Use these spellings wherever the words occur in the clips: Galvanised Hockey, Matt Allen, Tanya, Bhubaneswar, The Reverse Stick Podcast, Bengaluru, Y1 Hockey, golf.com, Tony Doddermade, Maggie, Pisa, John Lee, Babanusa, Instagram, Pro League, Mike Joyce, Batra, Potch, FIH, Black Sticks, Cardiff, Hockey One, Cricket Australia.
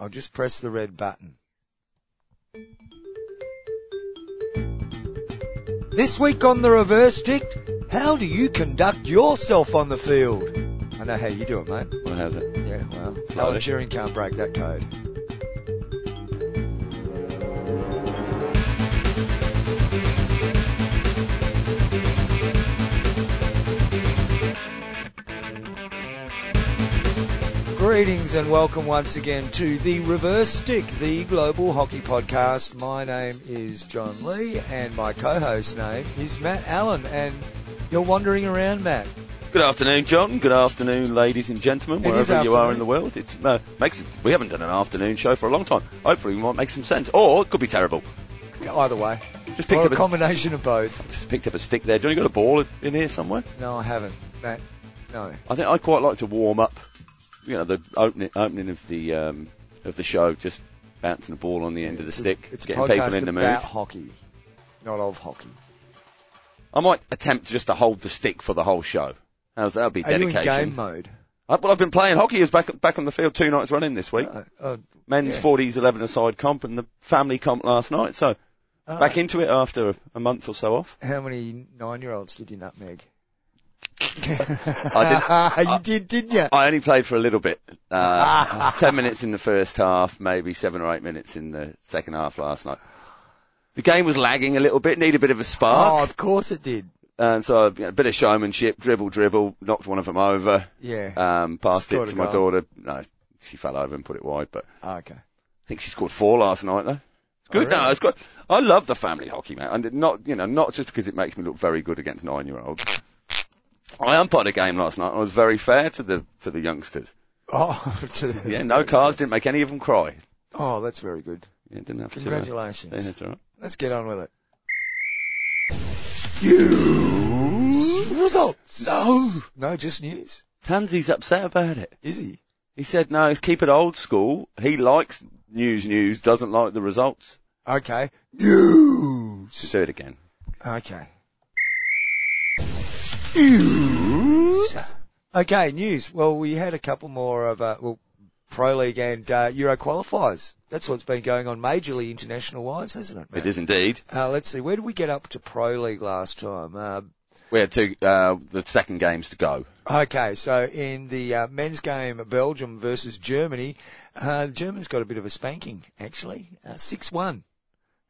I'll just press the red button. This week on The Reverse Stick, how do you conduct yourself on the field? I know how you do it, mate. Well, how's it? Yeah, well, Alan Turing can't break that code. Greetings and welcome once again to The Reverse Stick, the global hockey podcast. My name is John Lee and my co-host's name is Matt Allen. And you're wandering around, Matt. Good afternoon, John. Good afternoon, ladies and gentlemen, wherever you are in the world. It makes it, we haven't done an afternoon show for a long time. Hopefully we might make some sense. Or it could be terrible. Either way. Just picked up a combination of both. Just picked up a stick there. John, you got a ball in here somewhere? No, I haven't, Matt. No. I think I quite like to warm up. You know, the opening of the show, just bouncing the ball on the end of the stick, it's getting people in the mood. It's about hockey, not of hockey. I might attempt just to hold the stick for the whole show. That'll be dedication. Are you in game mode? Well, I've been playing hockey. I was back on the field 2 nights running this week. Men's 40s 11-a-side comp and the family comp last night. So back into it after a month or so off. How many 9-year-olds did you nutmeg? You did, didn't you? I only played for a little bit. 10 minutes in the first half, maybe 7 or 8 minutes in the second half last night. The game was lagging a little bit, needed a bit of a spark. Oh, of course it did. And so you know, a bit of showmanship, dribble, knocked one of them over. Yeah. Passed it to my daughter. No, she fell over and put it wide, but. Oh, okay. I think she scored 4 last night though. Good. Oh, really? No, it's good. I love the family hockey, man. And not just because it makes me look very good against 9-year-olds. I umpired a game last night and I was very fair to the youngsters. Oh, yeah, no cars, didn't make any of them cry. Oh, that's very good. Yeah, didn't have to. Congratulations. Yeah, that's all right. Let's get on with it. News results. No, just news. Tansy's upset about it. Is he? He said no, keep it old school. He likes news, doesn't like the results. Okay. News. Let's do it again. Okay. News. Okay, news. Well, we had a couple more of Pro League and Euro qualifiers. That's what's been going on majorly international-wise, hasn't it, Matt? It is indeed. Let's see. Where did we get up to Pro League last time? We had the second games to go. Okay, so in the men's game, Belgium versus Germany, the Germans got a bit of a spanking, actually. 6-1.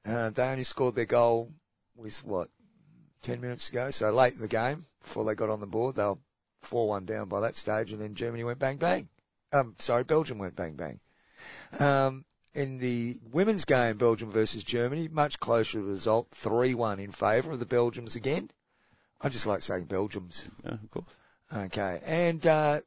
They only scored their goal with, 10 minutes ago, so late in the game, before they got on the board, they were 4-1 down by that stage, and then Germany went bang, bang. Belgium went bang, bang. In the women's game, Belgium versus Germany, much closer result, 3-1 in favour of the Belgians again. I just like saying Belgians. Yeah, of course. Okay, and the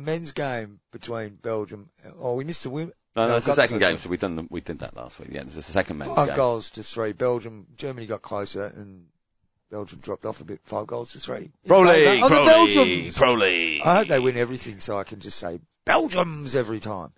men's game between Belgium, we missed the women. No, it's the second game, so we did that last week. Yeah, it's the second men's game. 5-3. Germany got closer, and Belgium dropped off a bit. 5-3. Pro League. I hope they win everything, so I can just say Belgium's every time.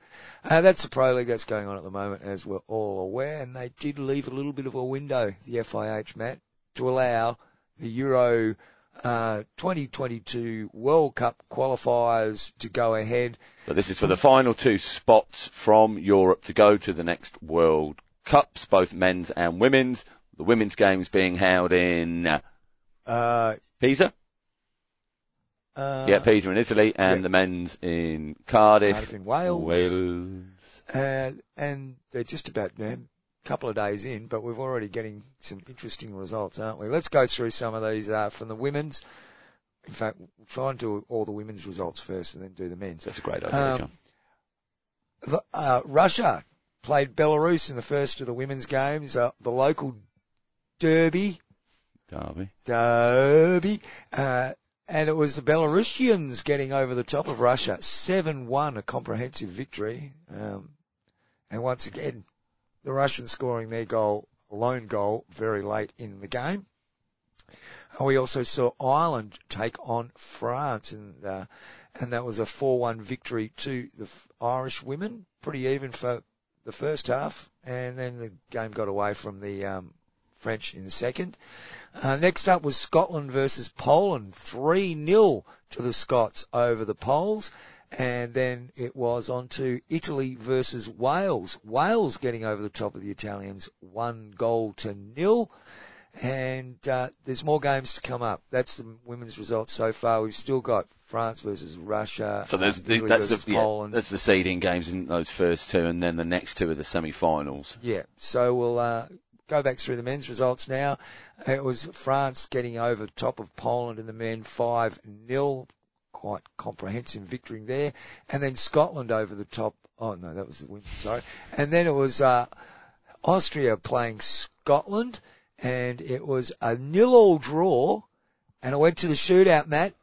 That's the Pro League that's going on at the moment, as we're all aware, and they did leave a little bit of a window, the FIH, Matt, to allow the Euro 2022 World Cup qualifiers to go ahead. So this is for the final 2 spots from Europe to go to the next World Cups, both men's and women's. The women's games being held in Pisa. Pisa in Italy, and the men's in Cardiff in Wales. And they're just about there. Couple of days in, but we're already getting some interesting results, aren't we? Let's go through some of these from the women's. In fact, we'll try and do all the women's results first and then do the men's. That's a great idea, John. Russia played Belarus in the first of the women's games, the local derby, and it was the Belarusians getting over the top of Russia, 7-1, a comprehensive victory. And once again, the Russians scoring their lone goal, very late in the game. We also saw Ireland take on France, and that was a 4-1 victory to the Irish women. Pretty even for the first half, and then the game got away from the French in the second. Next up was Scotland versus Poland, 3-0 to the Scots over the Poles. And then it was on to Italy versus Wales. Wales getting over the top of the Italians, 1-0. And there's more games to come up. That's the women's results so far. We've still got France versus Russia. So there's Poland. That's the seeding games in those first two, and then the next two are the semi-finals. Yeah. So we'll go back through the men's results now. It was France getting over the top of Poland in the men 5-0. Quite comprehensive victory there. And then Scotland over the top. Oh, no, that was the women, sorry. And then it was Austria playing Scotland. And it was a 0-0 draw, and I went to the shootout, Matt.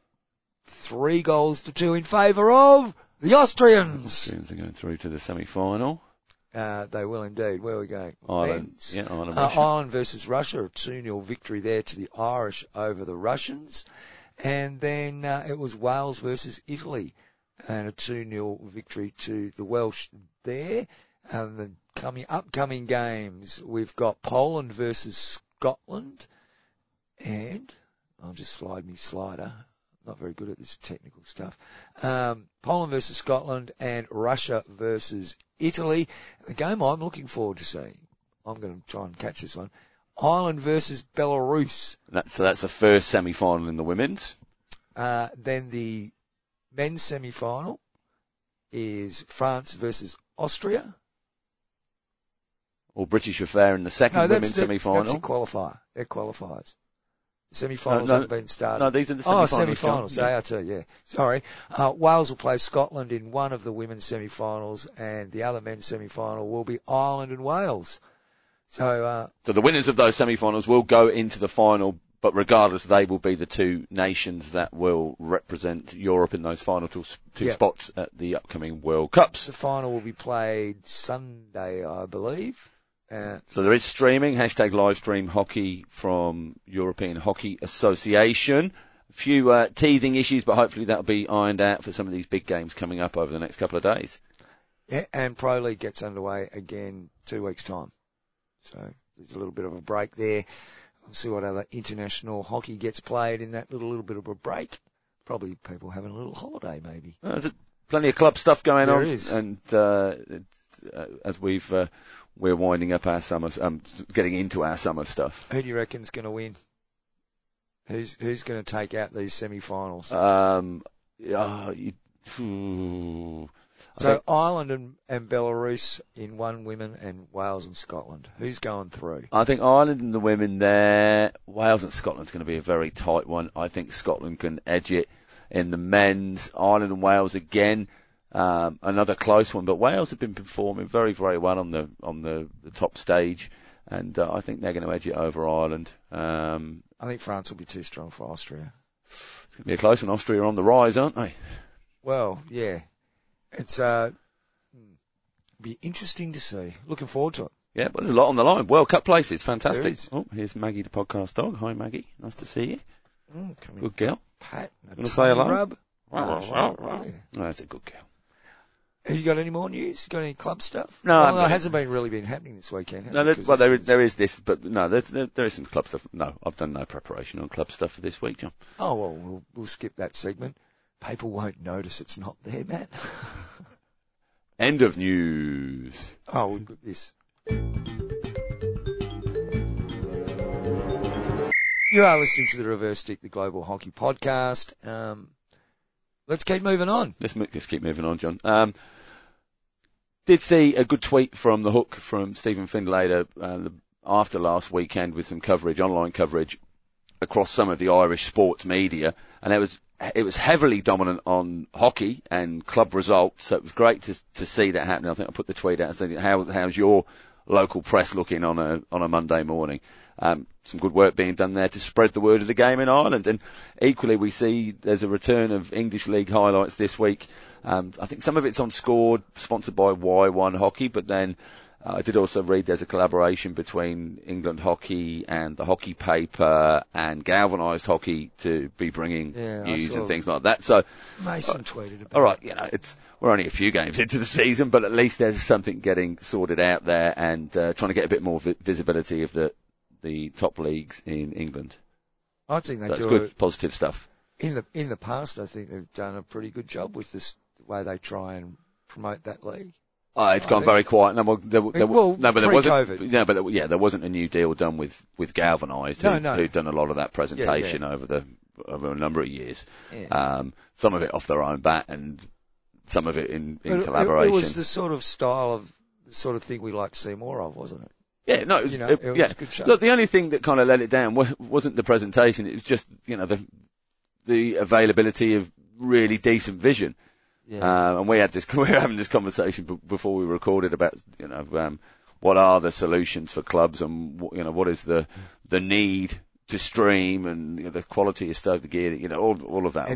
3-2 in favour of the Austrians. The Austrians are going through to the semi-final. They will indeed. Where are we going? Ireland. Yeah, Ireland versus Russia, a 2-0 victory there to the Irish over the Russians. And then it was Wales versus Italy, and a 2-0 victory to the Welsh there. And the upcoming games, we've got Poland versus Scotland, and I'll just slide me slider. Not very good at this technical stuff. Poland versus Scotland and Russia versus Italy. The game I'm looking forward to seeing. I'm going to try and catch this one. Ireland versus Belarus. So that's the first semi-final in the women's. Then the men's semi-final is France versus Austria. Or British affair in the second women's semi-final. That's a qualifier. They're qualifiers. Semi-finals haven't been started. No, these are the semi-finals. Oh, semi-finals. They are too, yeah. Sorry. Wales will play Scotland in one of the women's semi-finals, and the other men's semi-final will be Ireland and Wales. So the winners of those semi-finals will go into the final, but regardless, they will be the two nations that will represent Europe in those final two spots at the upcoming World Cups. The final will be played Sunday, I believe. So there is streaming, #livestreamhockey from European Hockey Association. A few teething issues, but hopefully that'll be ironed out for some of these big games coming up over the next couple of days. Yeah, and Pro League gets underway again 2 weeks' time. So there's a little bit of a break there. We'll see what other international hockey gets played in that little bit of a break. Probably people having a little holiday, maybe. Well, there's plenty of club stuff going on. There is. And as we're winding up our summer, getting into our summer stuff. Who do you reckon's going to win? Who's going to take out these semi-finals? So Ireland and Belarus in one women and Wales and Scotland. Who's going through? I think Ireland and the women there. Wales and Scotland's going to be a very tight one. I think Scotland can edge it in the men's. Ireland and Wales again. Another close one, but Wales have been performing very, very well on the top stage, and I think they're going to edge it over Ireland. I think France will be too strong for Austria. It's going to be a close one. Austria are on the rise, aren't they? Well, yeah. It's be interesting to see. Looking forward to it. Yeah, but there's a lot on the line. World Cup places, fantastic. There is. Oh, here's Maggie, the podcast dog. Hi, Maggie. Nice to see you. Good girl. Pat, want to say hello? Rub. Oh, that's a good girl. Have you got any more news? You got any club stuff? No, it hasn't been happening this weekend. No, there is some club stuff. No, I've done no preparation on club stuff for this week, John. Oh well, we'll skip that segment. People won't notice it's not there, Matt. End of news. Oh, we've got this. You are listening to the Reverse Stick, the Global Hockey Podcast. Let's keep moving on. Let's keep moving on, John. Did see a good tweet from The Hook from Stephen Findlater after last weekend with some coverage, online coverage, across some of the Irish sports media. And it was heavily dominant on hockey and club results, so it was great to see that happening. I think I put the tweet out and said, how's your local press looking on a Monday morning? Some good work being done there to spread the word of the game in Ireland. And equally, we see there's a return of English League highlights this week. I think some of it's on Scored, sponsored by Y1 Hockey, but then I did also read there's a collaboration between England Hockey and the Hockey Paper and Galvanised Hockey to be bringing news and things like that. So Mason tweeted about it. All right, we're only a few games into the season, but at least there's something getting sorted out there and trying to get a bit more visibility of the top leagues in England. I think that's good, positive stuff. In the past, I think they've done a pretty good job with this, way they try and promote that league? Oh, it's gone very quiet. There wasn't a new deal done with Galvanised, who'd done a lot of that presentation over a number of years. Yeah. Some of it off their own bat and some of it in collaboration. It was the sort of style of the sort of thing we like to see more of, wasn't it? Yeah, no, it was a good show. Look, the only thing that kind of let it down wasn't the presentation. It was just, the availability of really decent vision. Yeah. And we were having this conversation before we recorded about, what are the solutions for clubs and, what is the need to stream and the quality of stuff, the gear, all of that.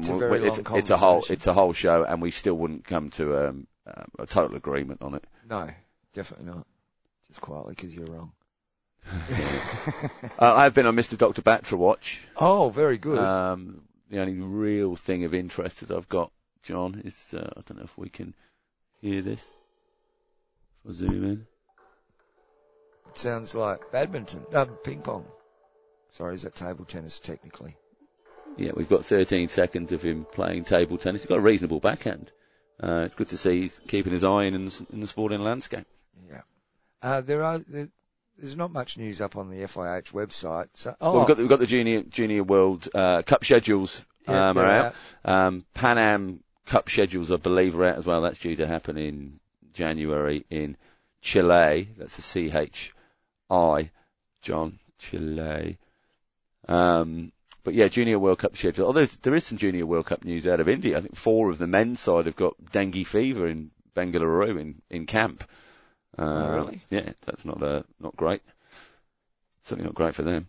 It's a whole show and we still wouldn't come to a total agreement on it. No, definitely not. Just quietly because you're wrong. I've been on Mr. Dr. Batra watch. Oh, very good. The only real thing of interest that I've got, John, is I don't know if we can hear this. If I zoom in. It sounds like badminton. No, ping pong. Sorry, is that table tennis technically? Yeah, we've got 13 seconds of him playing table tennis. He's got a reasonable backhand. It's good to see he's keeping his eye in the sporting landscape. Yeah. There's not much news up on the FIH website. So, we've got the Junior World Cup schedules are out. Pan Am Cup schedules, I believe, are out as well. That's due to happen in January in Chile. That's the CHI, John, Chile. But yeah, Junior World Cup schedule. Although there is some Junior World Cup news out of India. I think 4 of the men's side have got dengue fever in Bengaluru in camp. Really? Yeah, that's not great. Certainly not great for them.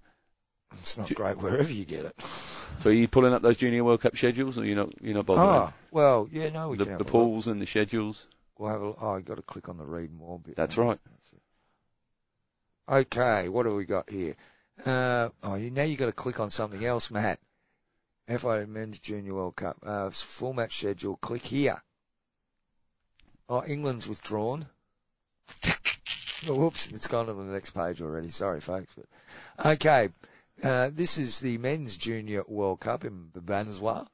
It's not great wherever you get it. So are you pulling up those Junior World Cup schedules, or you're not bothering? Oh, well, yeah, no, we can have the pools and the schedules. We'll have a look. Oh, you've got to click on the read more bit. That's right. Okay, what have we got here? Now you've got to click on something else, Matt. FIH Men's Junior World Cup full match schedule. Click here. Oh, England's withdrawn. Oh, whoops, it's gone to the next page already. Sorry, folks. Okay, this is the Men's Junior World Cup in Bhubaneswar.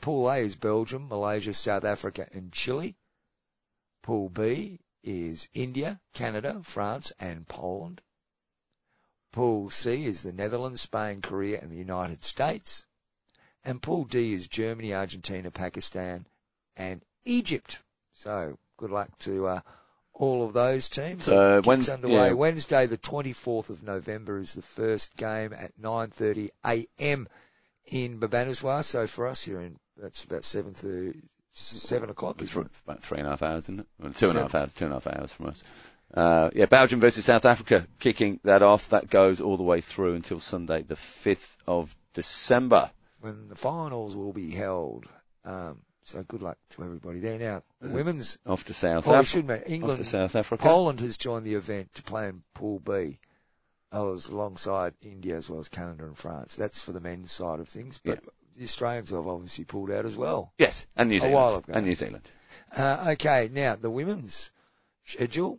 Pool A is Belgium, Malaysia, South Africa and Chile. Pool B is India, Canada, France and Poland. Pool C is the Netherlands, Spain, Korea and the United States. And Pool D is Germany, Argentina, Pakistan and Egypt. So good luck to all of those teams. So Wednesday, the 24th of November, is the first game at 9:30 a.m. in Babanusa. So for us, that's about 7 o'clock. It's about 3.5 hours, isn't it? Well, 2.5 hours. 2.5 hours from us. Belgium versus South Africa, kicking that off. That goes all the way through until Sunday, the 5th of December, when the finals will be held. So good luck to everybody there. Now, women's... Off to South Africa. England, off to South Africa. Poland has joined the event to play in Pool B. Alongside India as well as Canada and France. That's for the men's side of things. But the Australians have obviously pulled out as well. Yes, and New Zealand. A while ago. And New Zealand. Okay, now, the women's schedule.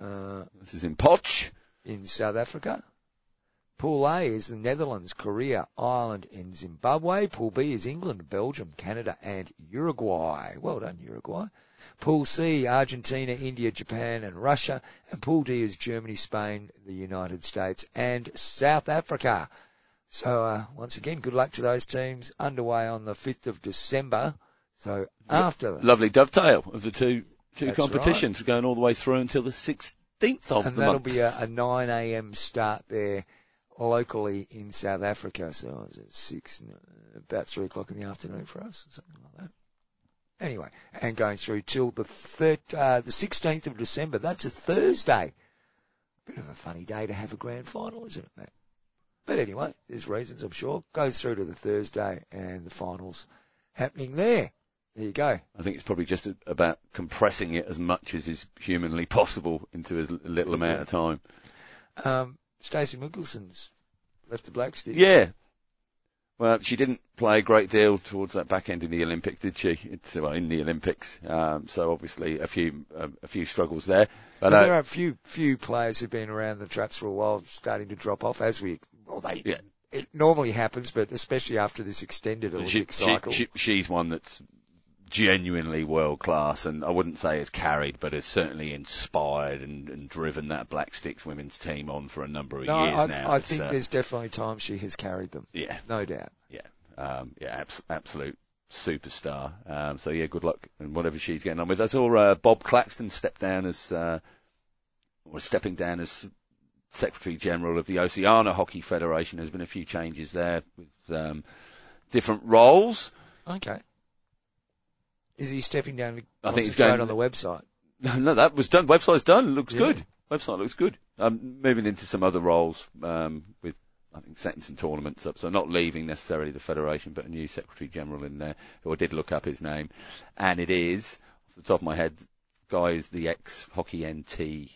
This is in Potch. In South Africa. Pool A is the Netherlands, Korea, Ireland and Zimbabwe. Pool B is England, Belgium, Canada and Uruguay. Well done, Uruguay. Pool C, Argentina, India, Japan and Russia. And Pool D is Germany, Spain, the United States and South Africa. So once again, good luck to those teams. Underway on the 5th of December. So after that. Lovely dovetail of the two competitions, right, going all the way through until the 16th of the month. And that'll be a 9 a.m. start there. Locally in South Africa, so it's at 6, about 3 o'clock in the afternoon for us, something like that. Anyway, and going through till the 16th of December. That's a Thursday. Bit of a funny day to have a grand final, isn't it, Matt? But anyway, there's reasons, I'm sure. Goes through to the Thursday and the finals happening there. There you go. I think it's probably just about compressing it as much as is humanly possible into as little amount of time. Stacey Mickelson's left the Black Sticks. Yeah. Well, she didn't play a great deal towards that back end in the Olympics, did she? In the Olympics. So obviously a few struggles there. But there are a few players who've been around the traps for a while starting to drop off, as they it normally happens, but especially after this extended Olympic cycle. She's one that's genuinely world class, and I wouldn't say has carried, but has certainly inspired and driven that Black Sticks women's team on for a number of years now. I think there's definitely times she has carried them. Yeah, no doubt. Yeah, absolute superstar. So yeah, good luck and whatever she's getting on with. I saw Bob Claxton stepping down as Secretary General of the Oceania Hockey Federation. There's been a few changes there with different roles. Okay. Is he stepping down? I think he's going on the website. No, that was done. Website's done. Looks good. Website looks good. I'm moving into some other roles with, I think, setting some tournaments up. So not leaving necessarily the federation, but a new Secretary General in there. Who I did look up his name, and it is off the top of my head. The guy is the ex-Hockey NT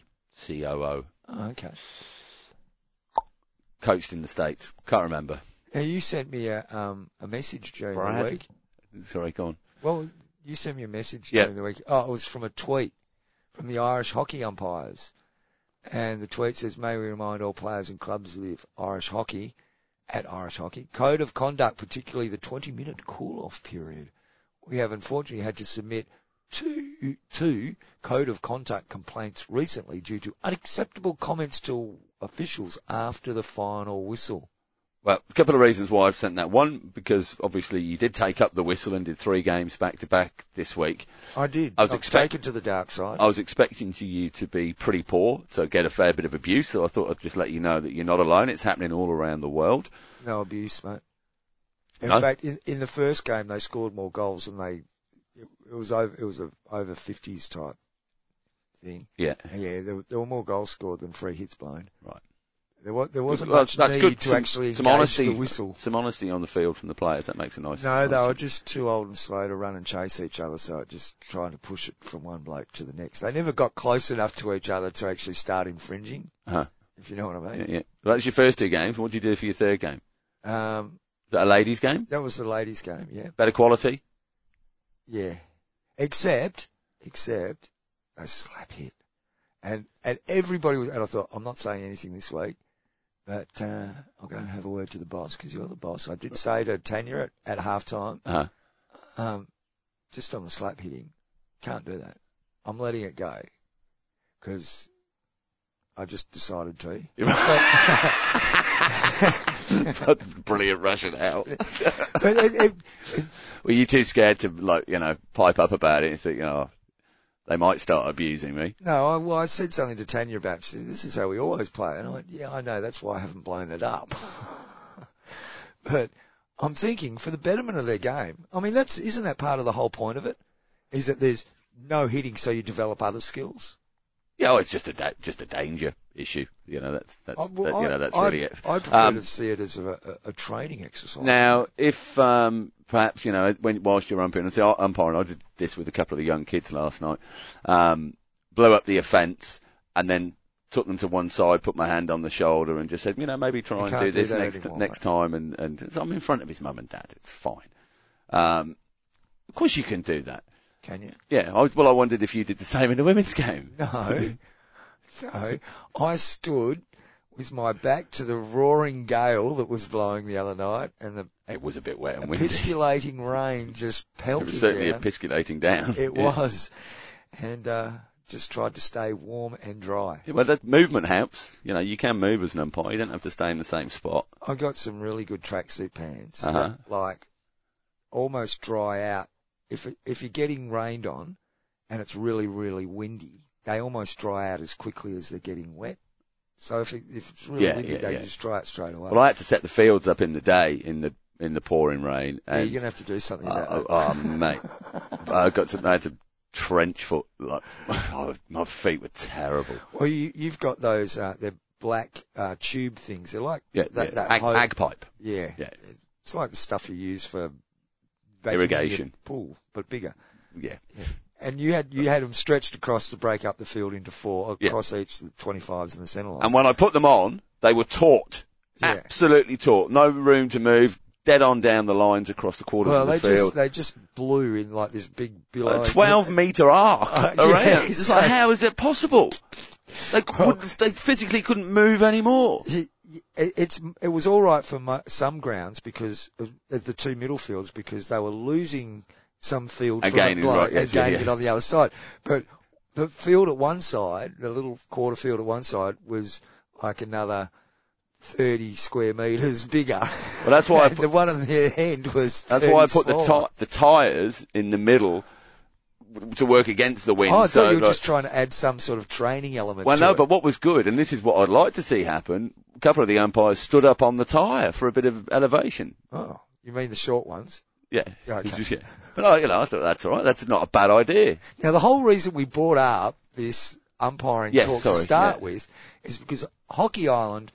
COO. Oh, okay. Coached in the States. Can't remember. Now, you sent me a message during the week. Sorry, go on. Well, you sent me a message during the week. Oh, it was from a tweet from the Irish hockey umpires. And the tweet says, may we remind all players and clubs of Irish hockey, code of conduct, particularly the 20-minute cool-off period. We have unfortunately had to submit two code of conduct complaints recently due to unacceptable comments to officials after the final whistle. Well, a couple of reasons why I've sent that. One, because obviously you did take up the whistle and did 3 games back-to-back this week. I did. I've taken to the dark side. I was expecting you to be pretty poor, so get a fair bit of abuse, so I thought I'd just let you know that you're not alone. It's happening all around the world. No abuse, mate. In fact, in the first game, they scored more goals than they... It was a over 50s type thing. Yeah. Yeah, there were more goals scored than free hits blown. Right. There wasn't much need to actually engage the whistle. Some honesty on the field from the players, that makes a nice... No, they were just too old and slow to run and chase each other, so it just trying to push it from one bloke to the next. They never got close enough to each other to actually start infringing, if you know what I mean. Yeah, yeah. Well, that's your first 2 games. What did you do for your third game? Is that a ladies' game? That was the ladies' game, yeah. Better quality? Yeah. Except a slap hit. And everybody was, and I thought, I'm not saying anything this week, but I'll go and have a word to the boss because you're the boss. I did say to Tanya at halftime, just on the slap hitting, can't do that. I'm letting it go because I just decided to. Brilliant Russian out. Were you too scared to pipe up about it and think, they might start abusing me? No, I said something to Tanya about, she said, this is how we always play. And I went, yeah, I know, that's why I haven't blown it up. But I'm thinking for the betterment of their game. I mean, isn't that part of the whole point of it? Is that there's no hitting, so you develop other skills. Yeah, it's just a danger issue. That's really it. I prefer to see it as a training exercise. Now, if perhaps whilst you're umpiring, I did this with a couple of the young kids last night. Blew up the offence and then took them to one side, put my hand on the shoulder, and just said, maybe try and do this next time. And I'm in front of his mum and dad. It's fine. Of course, you can do that. Can you? Yeah. I wondered if you did the same in the women's game. No. I stood with my back to the roaring gale that was blowing the other night, and it was a bit wet and windy. Episculating rain just pelted. It was certainly episculating down. It was, and just tried to stay warm and dry. Yeah, well, that movement helps. You can move as an umpire. You don't have to stay in the same spot. I got some really good tracksuit pants that, almost dry out. If you're getting rained on and it's really, really windy, they almost dry out as quickly as they're getting wet. So if it's really windy, they just dry out straight away. Well, I had to set the fields up in the day in the pouring rain. And you're going to have to do something about that. Oh, mate. I had to trench foot. My feet were terrible. Well, you've got those, they're black tube things. They're like that agpipe. Yeah. Yeah. It's like the stuff you use for... irrigation pool, but bigger. Yeah. Yeah. And you had them stretched across to break up the field into 4 across each the 25s and the centre line. And when I put them on, they were taut, absolutely taut. No room to move. Dead on down the lines across the quarters of the field. They just blew in like this big billow. A 12-metre arc around. Yeah, it's like, how is that possible? They physically couldn't move anymore. it was all right for some grounds because of the two middle fields, because they were losing some field and gaining it on the other side. But the field at one side, the little quarter field at one side, was like another 30 square metres bigger. Well, that's why the one on the end was. That's why I put the tyres in the middle to work against the wind. Oh, I thought you were just trying to add some sort of training element. Well, no, but what was good, and this is what I'd like to see happen, a couple of the umpires stood up on the tyre for a bit of elevation. Oh, you mean the short ones? Yeah. Okay. But, I thought that's all right. That's not a bad idea. Now, the whole reason we brought up this umpiring talk to start with is because Hockey Island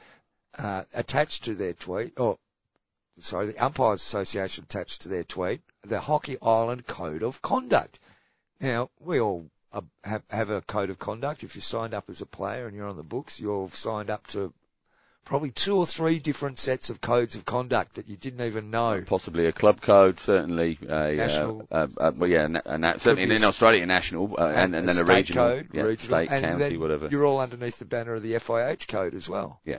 attached to their tweet, the Umpires Association attached to their tweet, the Hockey Island Code of Conduct. Now, we all have a code of conduct. If you signed up as a player and you're on the books, you're signed up to probably two or three different sets of codes of conduct that you didn't even know. Possibly a club code, certainly a national. Certainly in Australia, national, and then a regional code, regional, state, county, whatever. You're all underneath the banner of the FIH code as well. Yeah.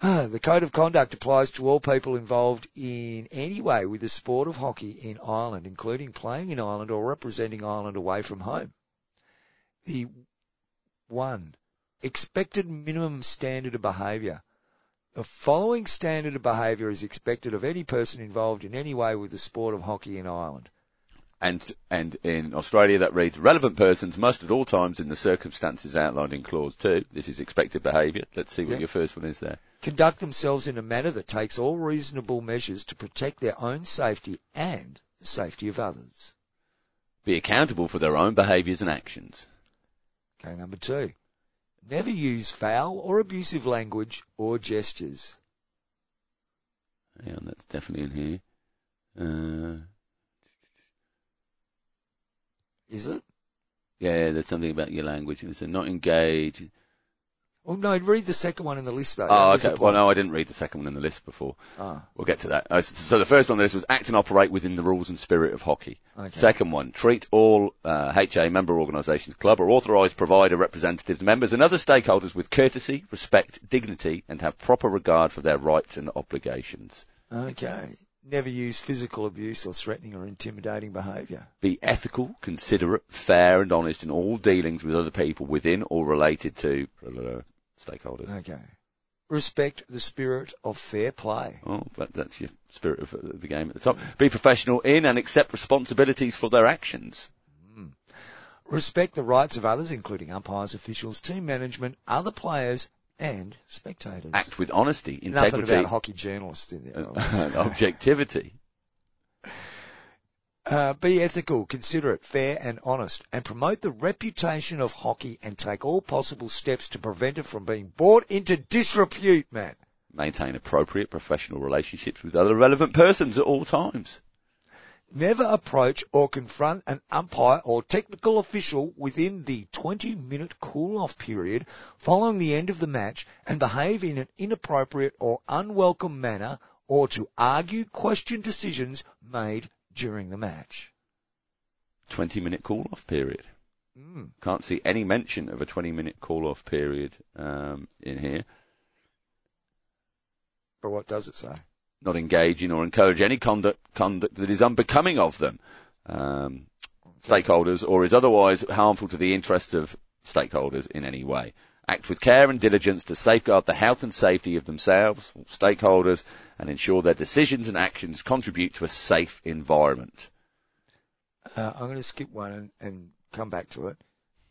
The code of conduct applies to all people involved in any way with the sport of hockey in Ireland, including playing in Ireland or representing Ireland away from home. The 1. Expected minimum standard of behaviour. The following standard of behaviour is expected of any person involved in any way with the sport of hockey in Ireland. And in Australia, that reads, relevant persons must at all times in the circumstances outlined in Clause 2. This is expected behaviour. Let's see what your first one is there. Conduct themselves in a manner that takes all reasonable measures to protect their own safety and the safety of others. Be accountable for their own behaviours and actions. Okay, number 2. Never use foul or abusive language or gestures. Hang on, that's definitely in here. Is it? Yeah, there's something about your language. It's not engage. Oh, no, read the second one in the list, though. Oh, okay. Well, no, I didn't read the second one in the list before. Oh. We'll get to that. So the first one on the list was act and operate within the rules and spirit of hockey. Okay. Second one, treat all HA member organisations, club or authorised provider representatives, members and other stakeholders with courtesy, respect, dignity and have proper regard for their rights and obligations. Okay. Never use physical abuse or threatening or intimidating behaviour. Be ethical, considerate, fair and honest in all dealings with other people within or related to stakeholders. Okay. Respect the spirit of fair play. Oh, that's your spirit of the game at the top. Be professional in and accept responsibilities for their actions. Mm. Respect the rights of others, including umpires, officials, team management, other players and spectators. Act with honesty, integrity. Nothing about hockey journalists in there. And objectivity. Be ethical, considerate, fair and honest, and promote the reputation of hockey and take all possible steps to prevent it from being brought into disrepute, Matt. Maintain appropriate professional relationships with other relevant persons at all times. Never approach or confront an umpire or technical official within the 20-minute cool-off period following the end of the match and behave in an inappropriate or unwelcome manner or to argue, question decisions made during the match. 20-minute cool-off period. Mm. Can't see any mention of a 20-minute cool-off period in here. But what does it say? Not engage in or encourage any conduct that is unbecoming of them, stakeholders, or is otherwise harmful to the interests of stakeholders in any way. Act with care and diligence to safeguard the health and safety of themselves, stakeholders, and ensure their decisions and actions contribute to a safe environment. I'm going to skip one and come back to it.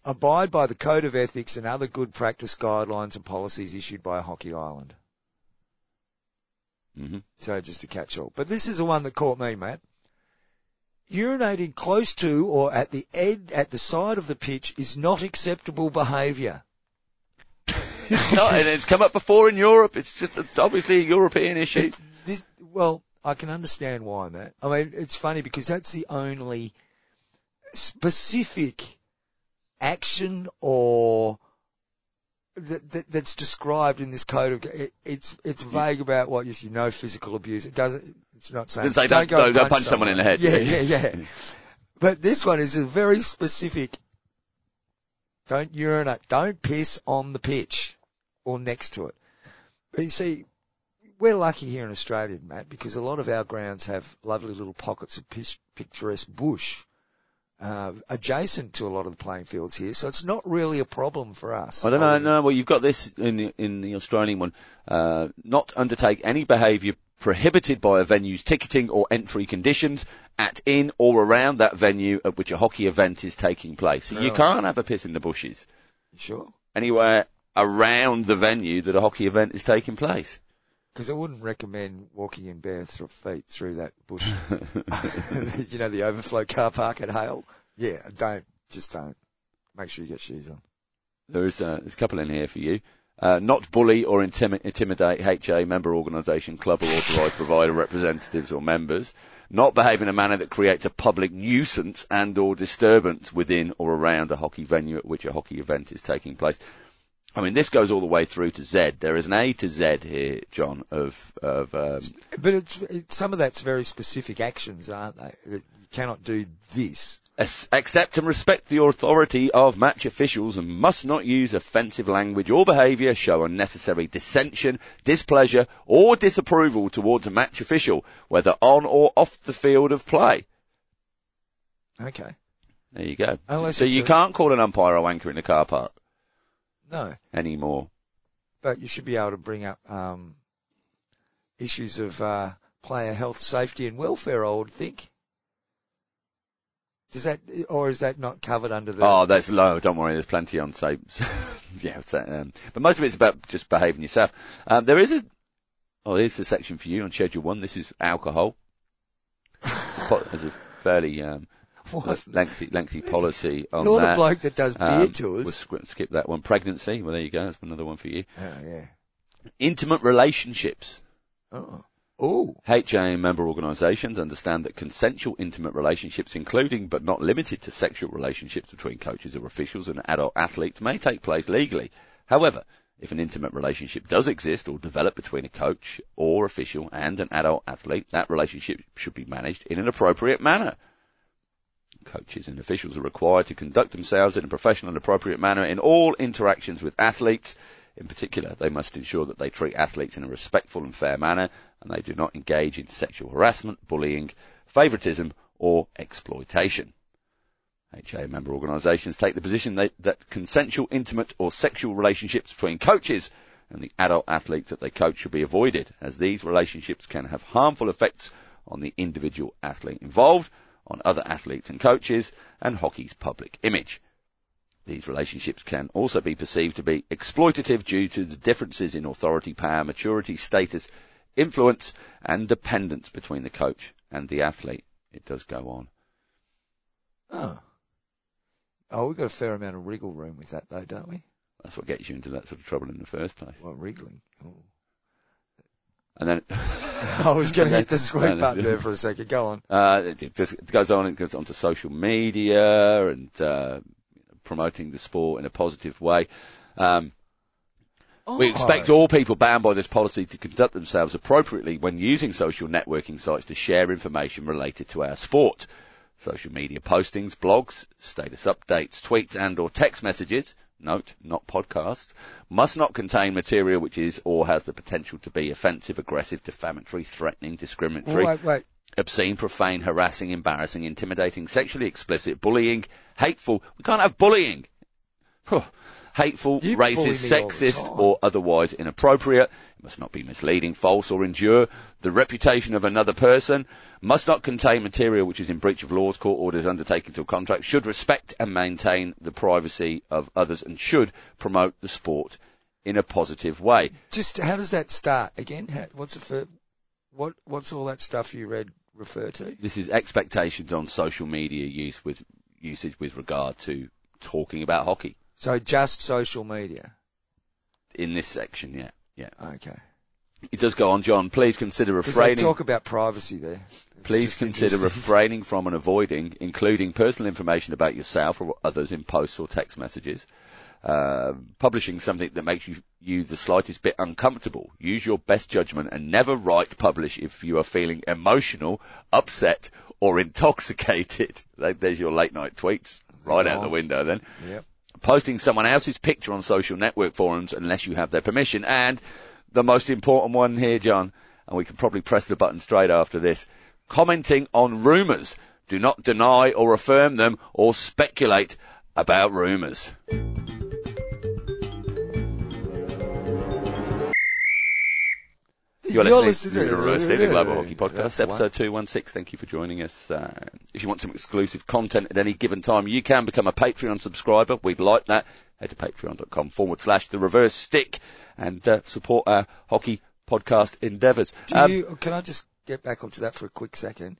Abide by the Code of Ethics and other good practice guidelines and policies issued by Hockey Island. Mm-hmm. So just a catch-all. But this is the one that caught me, Matt. Urinating close to or at the side of the pitch is not acceptable behaviour. It's not, and it's come up before in Europe. It's obviously a European issue. I can understand why, Matt. I mean, it's funny because that's the only specific action or... That's described in this code of it's vague about what you should. No physical abuse. It doesn't. It's not saying don't punch someone in the head. Yeah. But this one is a very specific. Don't urinate. Don't piss on the pitch or next to it. You see, we're lucky here in Australia, Matt, because a lot of our grounds have lovely little pockets of picturesque bush adjacent to a lot of the playing fields here, so it's not really a problem for us. I don't know. No, well, you've got this in the Australian one. Not undertake any behaviour prohibited by a venue's ticketing or entry conditions at, in, or around that venue at which a hockey event is taking place. So you can't have a piss in the bushes. Sure. Anywhere around the venue that a hockey event is taking place. Because I wouldn't recommend walking in bare feet through that bush. You know, the overflow car park at Hale? Yeah, don't. Just don't. Make sure you get shoes on. There's a couple in here for you. Not bully or intimidate HA, member organisation, club or authorised provider, representatives or members. Not behave in a manner that creates a public nuisance and or disturbance within or around a hockey venue at which a hockey event is taking place. I mean, this goes all the way through to Z. There is an A to Z here, John. But it's, some of that's very specific actions, aren't they? You cannot do this. Accept and respect the authority of match officials and must not use offensive language or behaviour, show unnecessary dissension, displeasure or disapproval towards a match official, whether on or off the field of play. Okay. There you go. Unless so you can't call an umpire a wanker in the car park. No. Anymore. But you should be able to bring up issues of player health, safety and welfare, I would think. Does that, or is that not covered under the... Oh, that's low. Don't worry. There's plenty on safe. Yeah. But most of it's about just behaving yourself. There is a... Oh, here's the section for you on Schedule 1. This is alcohol. There's a fairly... lengthy policy on that. You're the bloke that does beer tours. We'll skip that one. Pregnancy. Well, there you go. That's another one for you. Oh, yeah. Intimate relationships. Oh. Ooh. HA member organisations understand that consensual intimate relationships, including but not limited to sexual relationships between coaches or officials and adult athletes, may take place legally. However, if an intimate relationship does exist or develop between a coach or official and an adult athlete, that relationship should be managed in an appropriate manner. Coaches and officials are required to conduct themselves in a professional and appropriate manner in all interactions with athletes. In particular, they must ensure that they treat athletes in a respectful and fair manner, and they do not engage in sexual harassment, bullying, favouritism or exploitation. HA member organisations take the position that consensual, intimate or sexual relationships between coaches and the adult athletes that they coach should be avoided, as these relationships can have harmful effects on the individual athlete involved, on other athletes and coaches, and hockey's public image. These relationships can also be perceived to be exploitative due to the differences in authority, power, maturity, status, influence, and dependence between the coach and the athlete. It does go on. Oh, we've got a fair amount of wriggle room with that, though, don't we? That's what gets you into that sort of trouble in the first place. Well, wriggling. Oh. And then I was going to hit the square button there for a second. Go on. It goes on to social media and promoting the sport in a positive way. We expect all people bound by this policy to conduct themselves appropriately when using social networking sites to share information related to our sport. Social media postings, blogs, status updates, tweets and or text messages, note, not podcasts, must not contain material which is or has the potential to be offensive, aggressive, defamatory, threatening, discriminatory, obscene, profane, harassing, embarrassing, intimidating, sexually explicit, bullying, hateful. We can't have bullying. Hateful, racist, sexist, or otherwise inappropriate. It must not be misleading, false, or injure the reputation of another person. Must not contain material which is in breach of laws, court orders, undertakings, or contracts. Should respect and maintain the privacy of others, and should promote the sport in a positive way. Just how does that start again? What's all that stuff you read refer to? This is expectations on social media usage with regard to talking about hockey. So just social media? In this section, yeah. Yeah. Okay. It does go on, John. Please consider refraining... Because they talk about privacy there. Please consider refraining from and avoiding, including personal information about yourself or others in posts or text messages. Publishing something that makes you the slightest bit uncomfortable. Use your best judgment and never write publish if you are feeling emotional, upset or intoxicated. There's your late night tweets. Right out the window then. Yep. Posting someone else's picture on social network forums unless you have their permission, and the most important one here, John, and we can probably press the button straight after this. Commenting on rumours. Do not deny or affirm them or speculate about rumours. You're listening to The Reverse Stick Hockey Podcast, episode 216. Thank you for joining us. If you want some exclusive content at any given time, you can become a Patreon subscriber. We'd like that. Head to patreon.com/The Reverse Stick and support our hockey podcast endeavours. Can I just get back onto that for a quick second?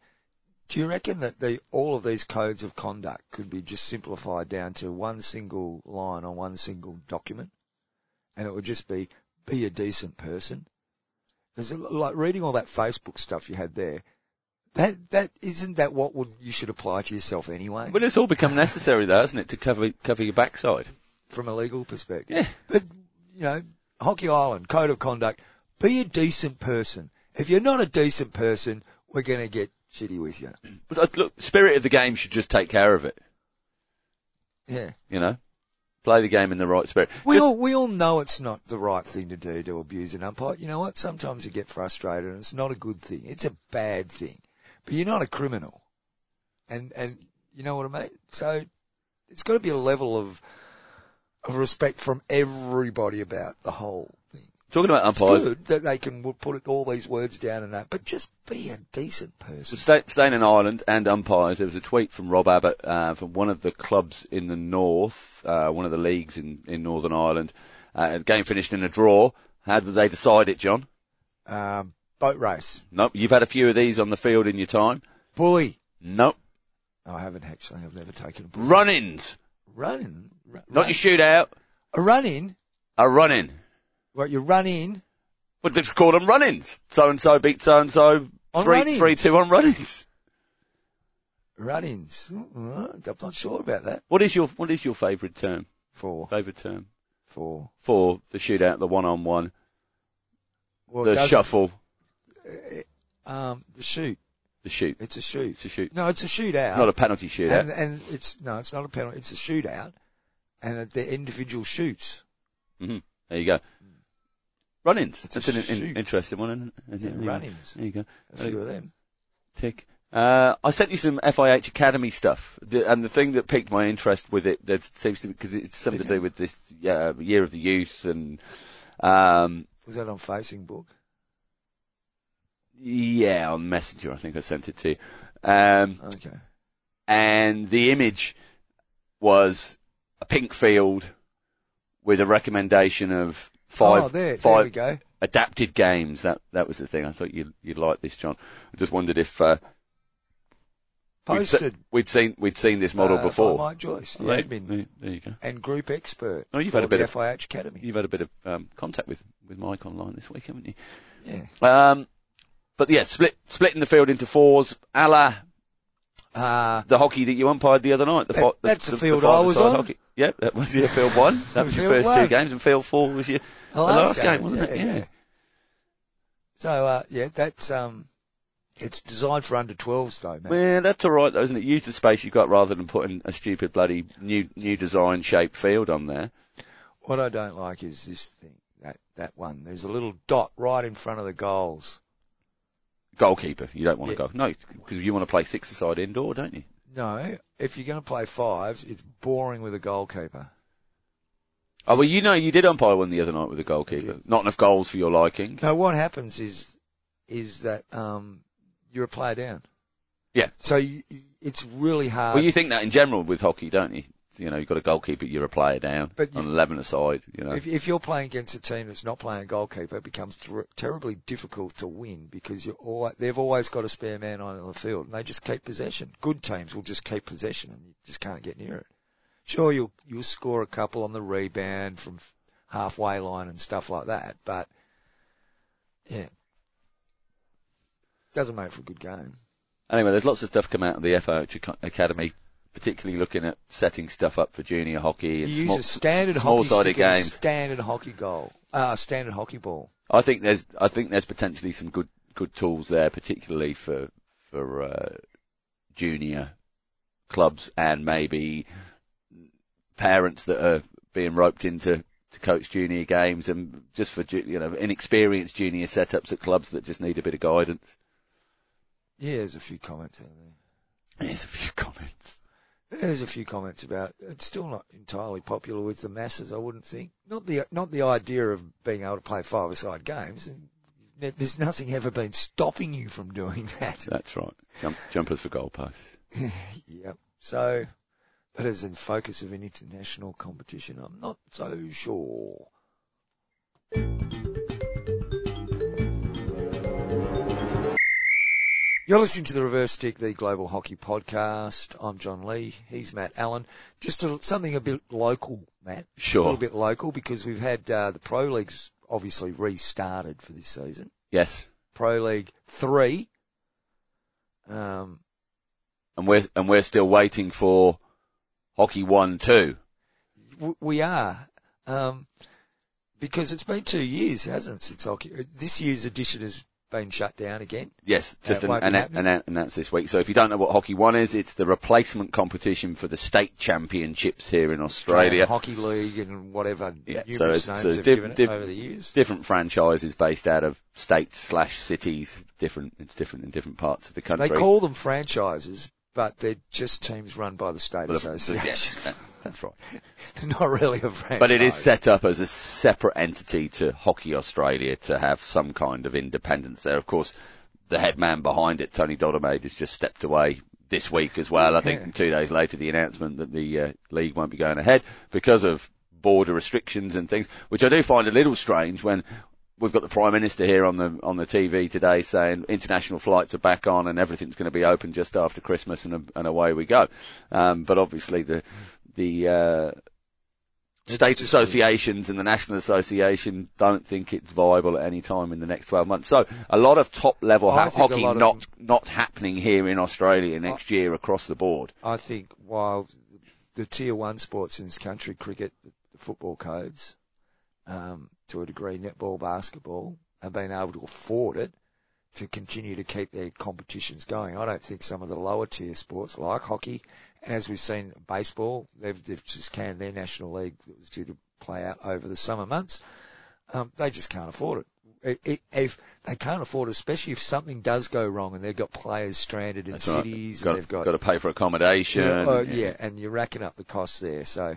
Do you reckon that all of these codes of conduct could be just simplified down to one single line on one single document? And it would just be a decent person? Because like reading all that Facebook stuff you had there, isn't that what you should apply to yourself anyway? But it's all become necessary though, hasn't it, to cover your backside? From a legal perspective. Yeah. But, you know, Hockey Island, code of conduct, be a decent person. If you're not a decent person, we're going to get shitty with you. But look, spirit of the game should just take care of it. Yeah. You know? Play the game in the right spirit. We all know it's not the right thing to do to abuse an umpire. You know what? Sometimes you get frustrated and it's not a good thing. It's a bad thing. But you're not a criminal. And you know what I mean? So it's got to be a level of respect from everybody about the whole thing. Talking about umpires, it's good that they can put all these words down and that, but just be a decent person. Staying in Ireland and umpires, there was a tweet from Rob Abbott from one of the clubs in the north, one of the leagues in Northern Ireland. The game finished in a draw. How did they decide it, John? Boat race. Nope. You've had a few of these on the field in your time. Bully. Nope. No, I haven't actually. I've never taken a bully. Run-ins. Run-in? Not your shootout. A run-in? A run-in. Well, you run in. Well, let's call them run-ins. So-and-so beat so-and-so. 3-2 on run-ins. Run-ins. I'm not sure about that. What is your favourite term? For the shootout, the one-on-one, well, the shuffle. The shoot. The shoot. It's a shoot. It's a shoot. No, it's a shootout. It's not a penalty shootout. And it's not a penalty. It's a shootout. And they're individual shoots. Mm-hmm. There you go. Run-ins. That's an interesting one, isn't it? Yeah, run-ins. There you go. A few of them. Tick. I sent you some FIH Academy stuff, and the thing that piqued my interest with it, that seems to be, because it's something to do with this year of the youth and... was that on Facebook? Yeah, on Messenger, I think I sent it to you. Okay. And the image was a pink field with a recommendation of... Five there we go. Adapted games. That was the thing. I thought you'd like this, John. I just wondered if posted. We'd seen this model before. By Mike Joyce, the admin. There you go. And group expert. Oh, you've had a bit of FIH Academy. You've had a bit of contact with Mike online this week, haven't you? Yeah. But yeah, splitting the field into fours, a la the hockey that you umpired the other night. That's the field I was on. Hockey. Yep, that was your field one. That was your first two games, and field four was your the last game, wasn't it? Yeah. So that's it's designed for under 12s though, man. Yeah, that's all right though, isn't it? Use the space you've got rather than putting a stupid bloody new design shaped field on there. What I don't like is this thing, that one. There's a little dot right in front of the goals. Goalkeeper, you don't want to go. No, because you want to play six-a-side indoor, don't you? No, if you're going to play fives, it's boring with a goalkeeper. Oh, well, you know, you did umpire one the other night with a goalkeeper. Not enough goals for your liking. No, what happens is that you're a player down. Yeah. So it's really hard. Well, you think that in general with hockey, don't you? You know, you've got a goalkeeper, you're a player down. But on 11-a-side, you know. If you're playing against a team that's not playing goalkeeper, it becomes terribly difficult to win because they've always got a spare man on the field and they just keep possession. Good teams will just keep possession and you just can't get near it. Sure, you'll score a couple on the rebound from halfway line and stuff like that, but yeah, doesn't make for a good game. Anyway, there's lots of stuff come out of the FIH Academy, particularly looking at setting stuff up for junior hockey and standard hockey ball. I think there's potentially some good tools there, particularly for junior clubs and maybe parents that are being roped into to coach junior games and just for, you know, inexperienced junior setups at clubs that just need a bit of guidance. Yeah, there's a few comments out there. There's a few comments about it's still not entirely popular with the masses, I wouldn't think. Not the idea of being able to play five-a-side games. There's nothing ever been stopping you from doing that. That's right. Jumpers for goalposts. Yep. So, but as in focus of an international competition, I'm not so sure. You're listening to The Reverse Stick, the Global Hockey Podcast. I'm John Lee. He's Matt Allen. Just something a bit local, Matt. Sure. A little bit local because we've had the Pro League's obviously restarted for this season. Yes. Pro League 3. And we're still waiting for Hockey 1 2. We are. Because it's been 2 years, hasn't it, since hockey. This year's edition has been shut down again. Yes, just announced this week. So if you don't know what Hockey One is, it's the replacement competition for the state championships here in Australia. Hockey League and whatever. Yeah, so it's given over the years. Different franchises based out of states/cities. It's different in different parts of the country. They call them franchises, but they're just teams run by the state association. Yeah, that's right. They're not really a franchise. But it is set up as a separate entity to Hockey Australia to have some kind of independence there. Of course, the head man behind it, Tony Doddermade, has just stepped away this week as well. I think 2 days later, the announcement that the league won't be going ahead because of border restrictions and things, which I do find a little strange when we've got the Prime Minister here on the TV today saying international flights are back on and everything's going to be open just after Christmas and away we go. But obviously the state associations and the National Association don't think it's viable at any time in the next 12 months. So a lot of top-level hockey not happening here in Australia next year across the board. I think while the Tier 1 sports in this country, cricket, the football codes, to a degree netball, basketball, have been able to afford it to continue to keep their competitions going. I don't think some of the lower-tier sports like hockey, and as we've seen, baseball, they've just canned their National League that was due to play out over the summer months. They just can't afford it. If they can't afford it, especially if something does go wrong and they've got players stranded in cities. And they've got to pay for accommodation. Yeah, and you're racking up the costs there. So,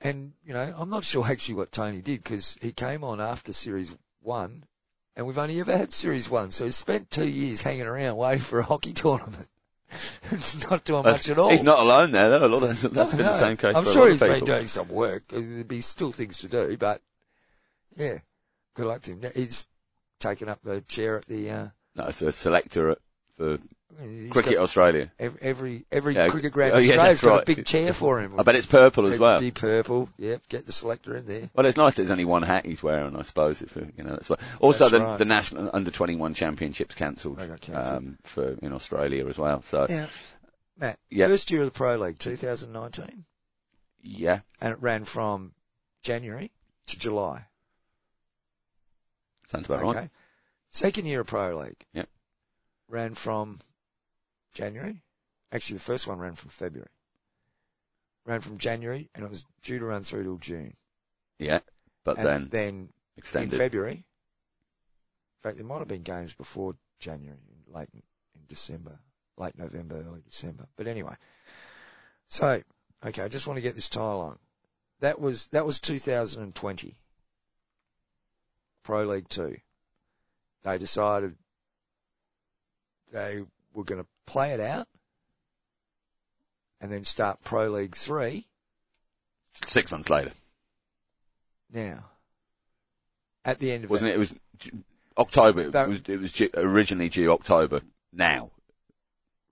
and, you know, I'm not sure actually what Tony did because he came on after Series 1 and we've only ever had Series 1. So he spent 2 years hanging around waiting for a hockey tournament. It's not doing much at all. He's not alone there, though. That's been the same case. I'm sure he's been doing some work. There'd be still things to do, but yeah, good luck to him. He's taken up the chair at the. No, it's a selector for Cricket Australia. Every cricket ground in Australia's got a big chair for him. I bet it's purple as well. It'd be purple. Yep, get the selector in there. Well, it's nice. There's only one hat he's wearing, I suppose. If you know, that's why. Also, the national under-21 championships cancelled. They got cancelled for in Australia as well. So, yeah. Matt, first year of the Pro League, 2019. Yeah, and it ran from January to July. Sounds about right. Second year of Pro League. Yep. Ran from January. Actually, the first one ran from February. Ran from January, and it was due to run through till June. Yeah, but then extended in February. In fact, there might have been games before January, late in December, late November, early December. But anyway, so okay, I just want to get this tile on. That was 2020 Pro League 2. They decided they were going to play it out and then start Pro League 3. 6 months later. Now, at the end of it was October. It was originally due October. Now,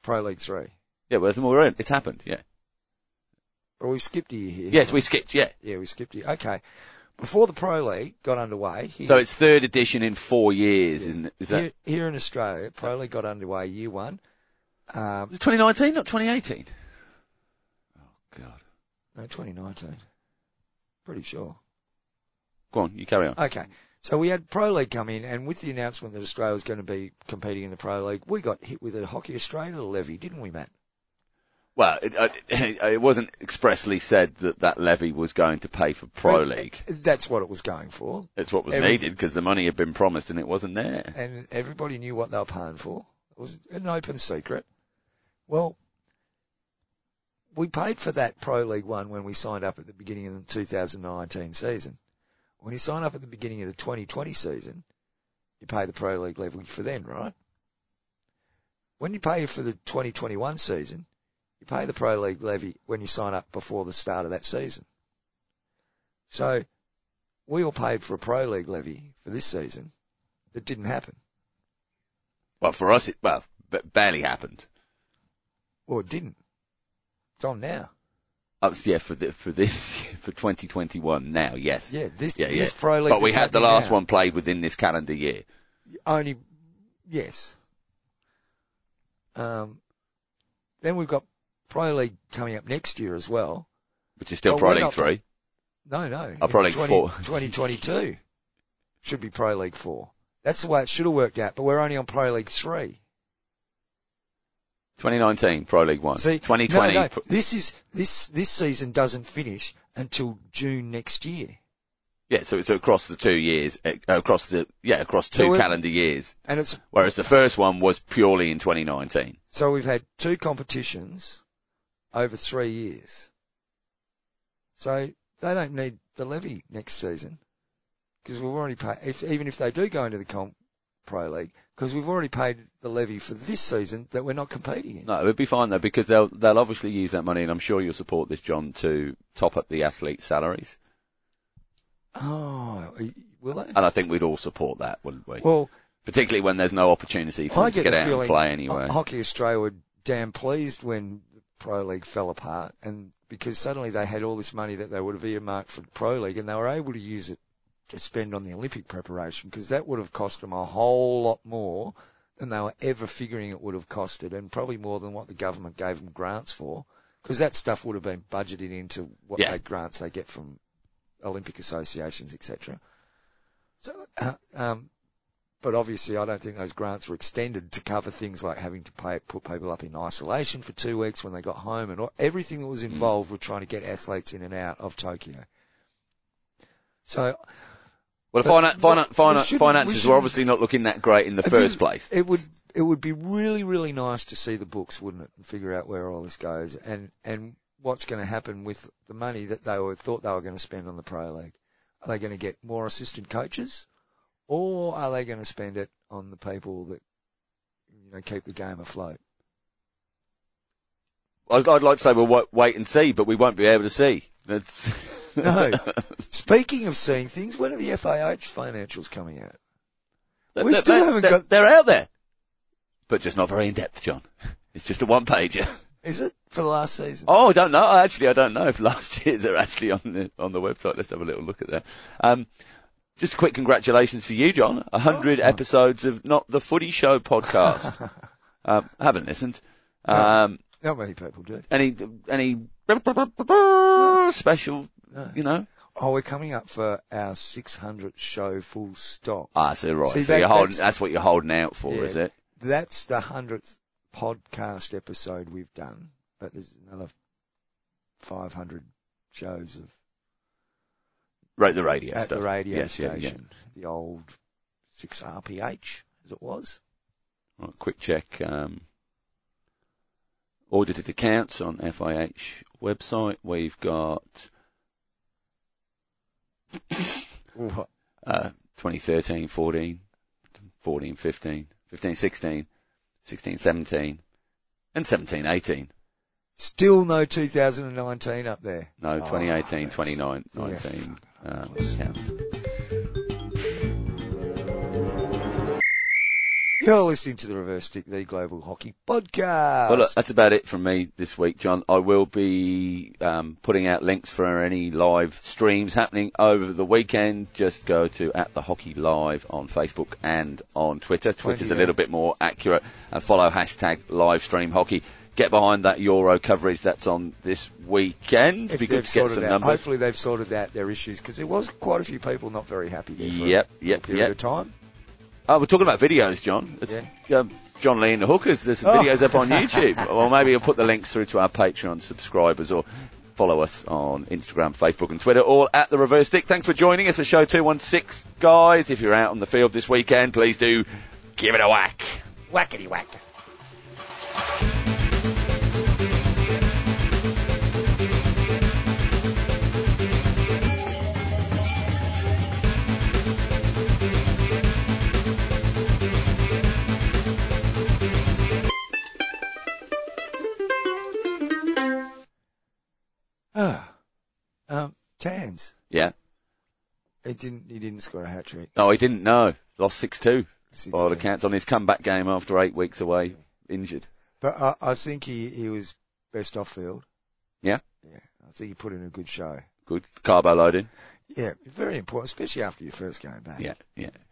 Pro League 3. Yeah, well, we're in. It's happened. Yeah. But we skipped a year here. Yes, we skipped. Yeah. Yeah, we skipped a year. Okay. Before the Pro League got underway... So it's third edition in 4 years, isn't it? Here in Australia, Pro League got underway year one. Was it 2019, not 2018? Oh, God. No, 2019. Pretty sure. Go on, you carry on. Okay. So we had Pro League come in, and with the announcement that Australia was going to be competing in the Pro League, we got hit with a Hockey Australia levy, didn't we, Matt? Well, it wasn't expressly said that that levy was going to pay for Pro League. That's what it was going for. It's what was needed because the money had been promised and it wasn't there. And everybody knew what they were paying for. It was an open secret. Well, we paid for that Pro League one when we signed up at the beginning of the 2019 season. When you sign up at the beginning of the 2020 season, you pay the Pro League levy for then, right? When you pay for the 2021 season, you pay the Pro League levy when you sign up before the start of that season. So we all paid for a Pro League levy for this season that didn't happen. Well, for us, it barely happened. Well, it didn't. It's on now. Oh, yeah, for 2021 now, yes. Yeah, this Pro League. But we had the last one played within this calendar year. Only, yes. Then we've got Pro League coming up next year as well. Which is still Pro League 3. No. Oh, Pro League 4. 2022 should be Pro League 4. That's the way it should have worked out, but we're only on Pro League 3. 2019 Pro League 1. See, 2020. No. This season doesn't finish until June next year. Yeah, so it's across the 2 years, across two calendar years. And it's whereas the first one was purely in 2019. So we've had two competitions over 3 years. So they don't need the levy next season because we've already paid. Even if they do go into the Pro League, because we've already paid the levy for this season that we're not competing in. No, it'd be fine though because they'll obviously use that money, and I'm sure you'll support this, John, to top up the athletes' salaries. Oh, will they? And I think we'd all support that, wouldn't we? Well, particularly when there's no opportunity for them to get out and play anywhere. Hockey Australia were damn pleased when the Pro League fell apart, and because suddenly they had all this money that they would have earmarked for Pro League, and they were able to use it to spend on the Olympic preparation, because that would have cost them a whole lot more than they were ever figuring it would have costed, and probably more than what the government gave them grants for, because that stuff would have been budgeted into what grants they get from Olympic associations, etc. So, but obviously, I don't think those grants were extended to cover things like having to put people up in isolation for 2 weeks when they got home, and everything that was involved with trying to get athletes in and out of Tokyo. So, well, finances were obviously not looking that great in the first place. It would be really, really nice to see the books, wouldn't it, and figure out where all this goes and what's going to happen with the money that they thought they were going to spend on the Pro League. Are they going to get more assistant coaches, or are they going to spend it on the people that, you know, keep the game afloat? I'd like to say we'll wait and see, but we won't be able to see. No. Speaking of seeing things, when are the FIH financials coming out? They're out there, but just not very in depth, John. It's just a one pager. Is it for the last season? Oh, I don't know. Actually, I don't know if last year's are actually on the website. Let's have a little look at that. Just a quick congratulations for you, John. 100 episodes of Not the Footy Show podcast. Haven't listened. Not many people do. Any special, you know? Oh, we're coming up for our 600th show, full stop. Ah, so right. See, so that's what you're holding out for, is it? That's the 100th podcast episode we've done, but there's another 500 shows of the radio at stuff. The radio station, the old 6RPH as it was. Right, quick check. Audited accounts on FIH website. We've got 2013, 14, 15, 16. 16-17, and 17-18. Still no 2019 up there. No, 2018, 2019 counts. You're listening to The Reverse Stick, the Global Hockey Podcast. Well, look, that's about it from me this week, John. I will be putting out links for any live streams happening over the weekend. Just go to @thehockeylive on Facebook and on Twitter. Twitter's a little bit more accurate. And follow #livestreamhockey. Get behind that Euro coverage that's on this weekend. Be good to get some numbers. Hopefully they've sorted out their issues, because there was quite a few people not very happy there for a period of time. Oh, we're talking about videos, John. It's John Lee and the Hookers. There's some videos up on YouTube. Or maybe I'll put the links through to our Patreon subscribers, or follow us on Instagram, Facebook and Twitter, all at The Reverse Stick. Thanks for joining us for show 216, guys. If you're out on the field this weekend, please do give it a whack. Whackety whack. Tans. Yeah. He didn't score a hat trick. Oh, he didn't, no. Lost 6-2 by all accounts on his comeback game after 8 weeks away, injured. But I think he was best off field. Yeah? Yeah. I think he put in a good show. Good. Carbo loading. Yeah. Very important, especially after your first game back. Yeah, yeah.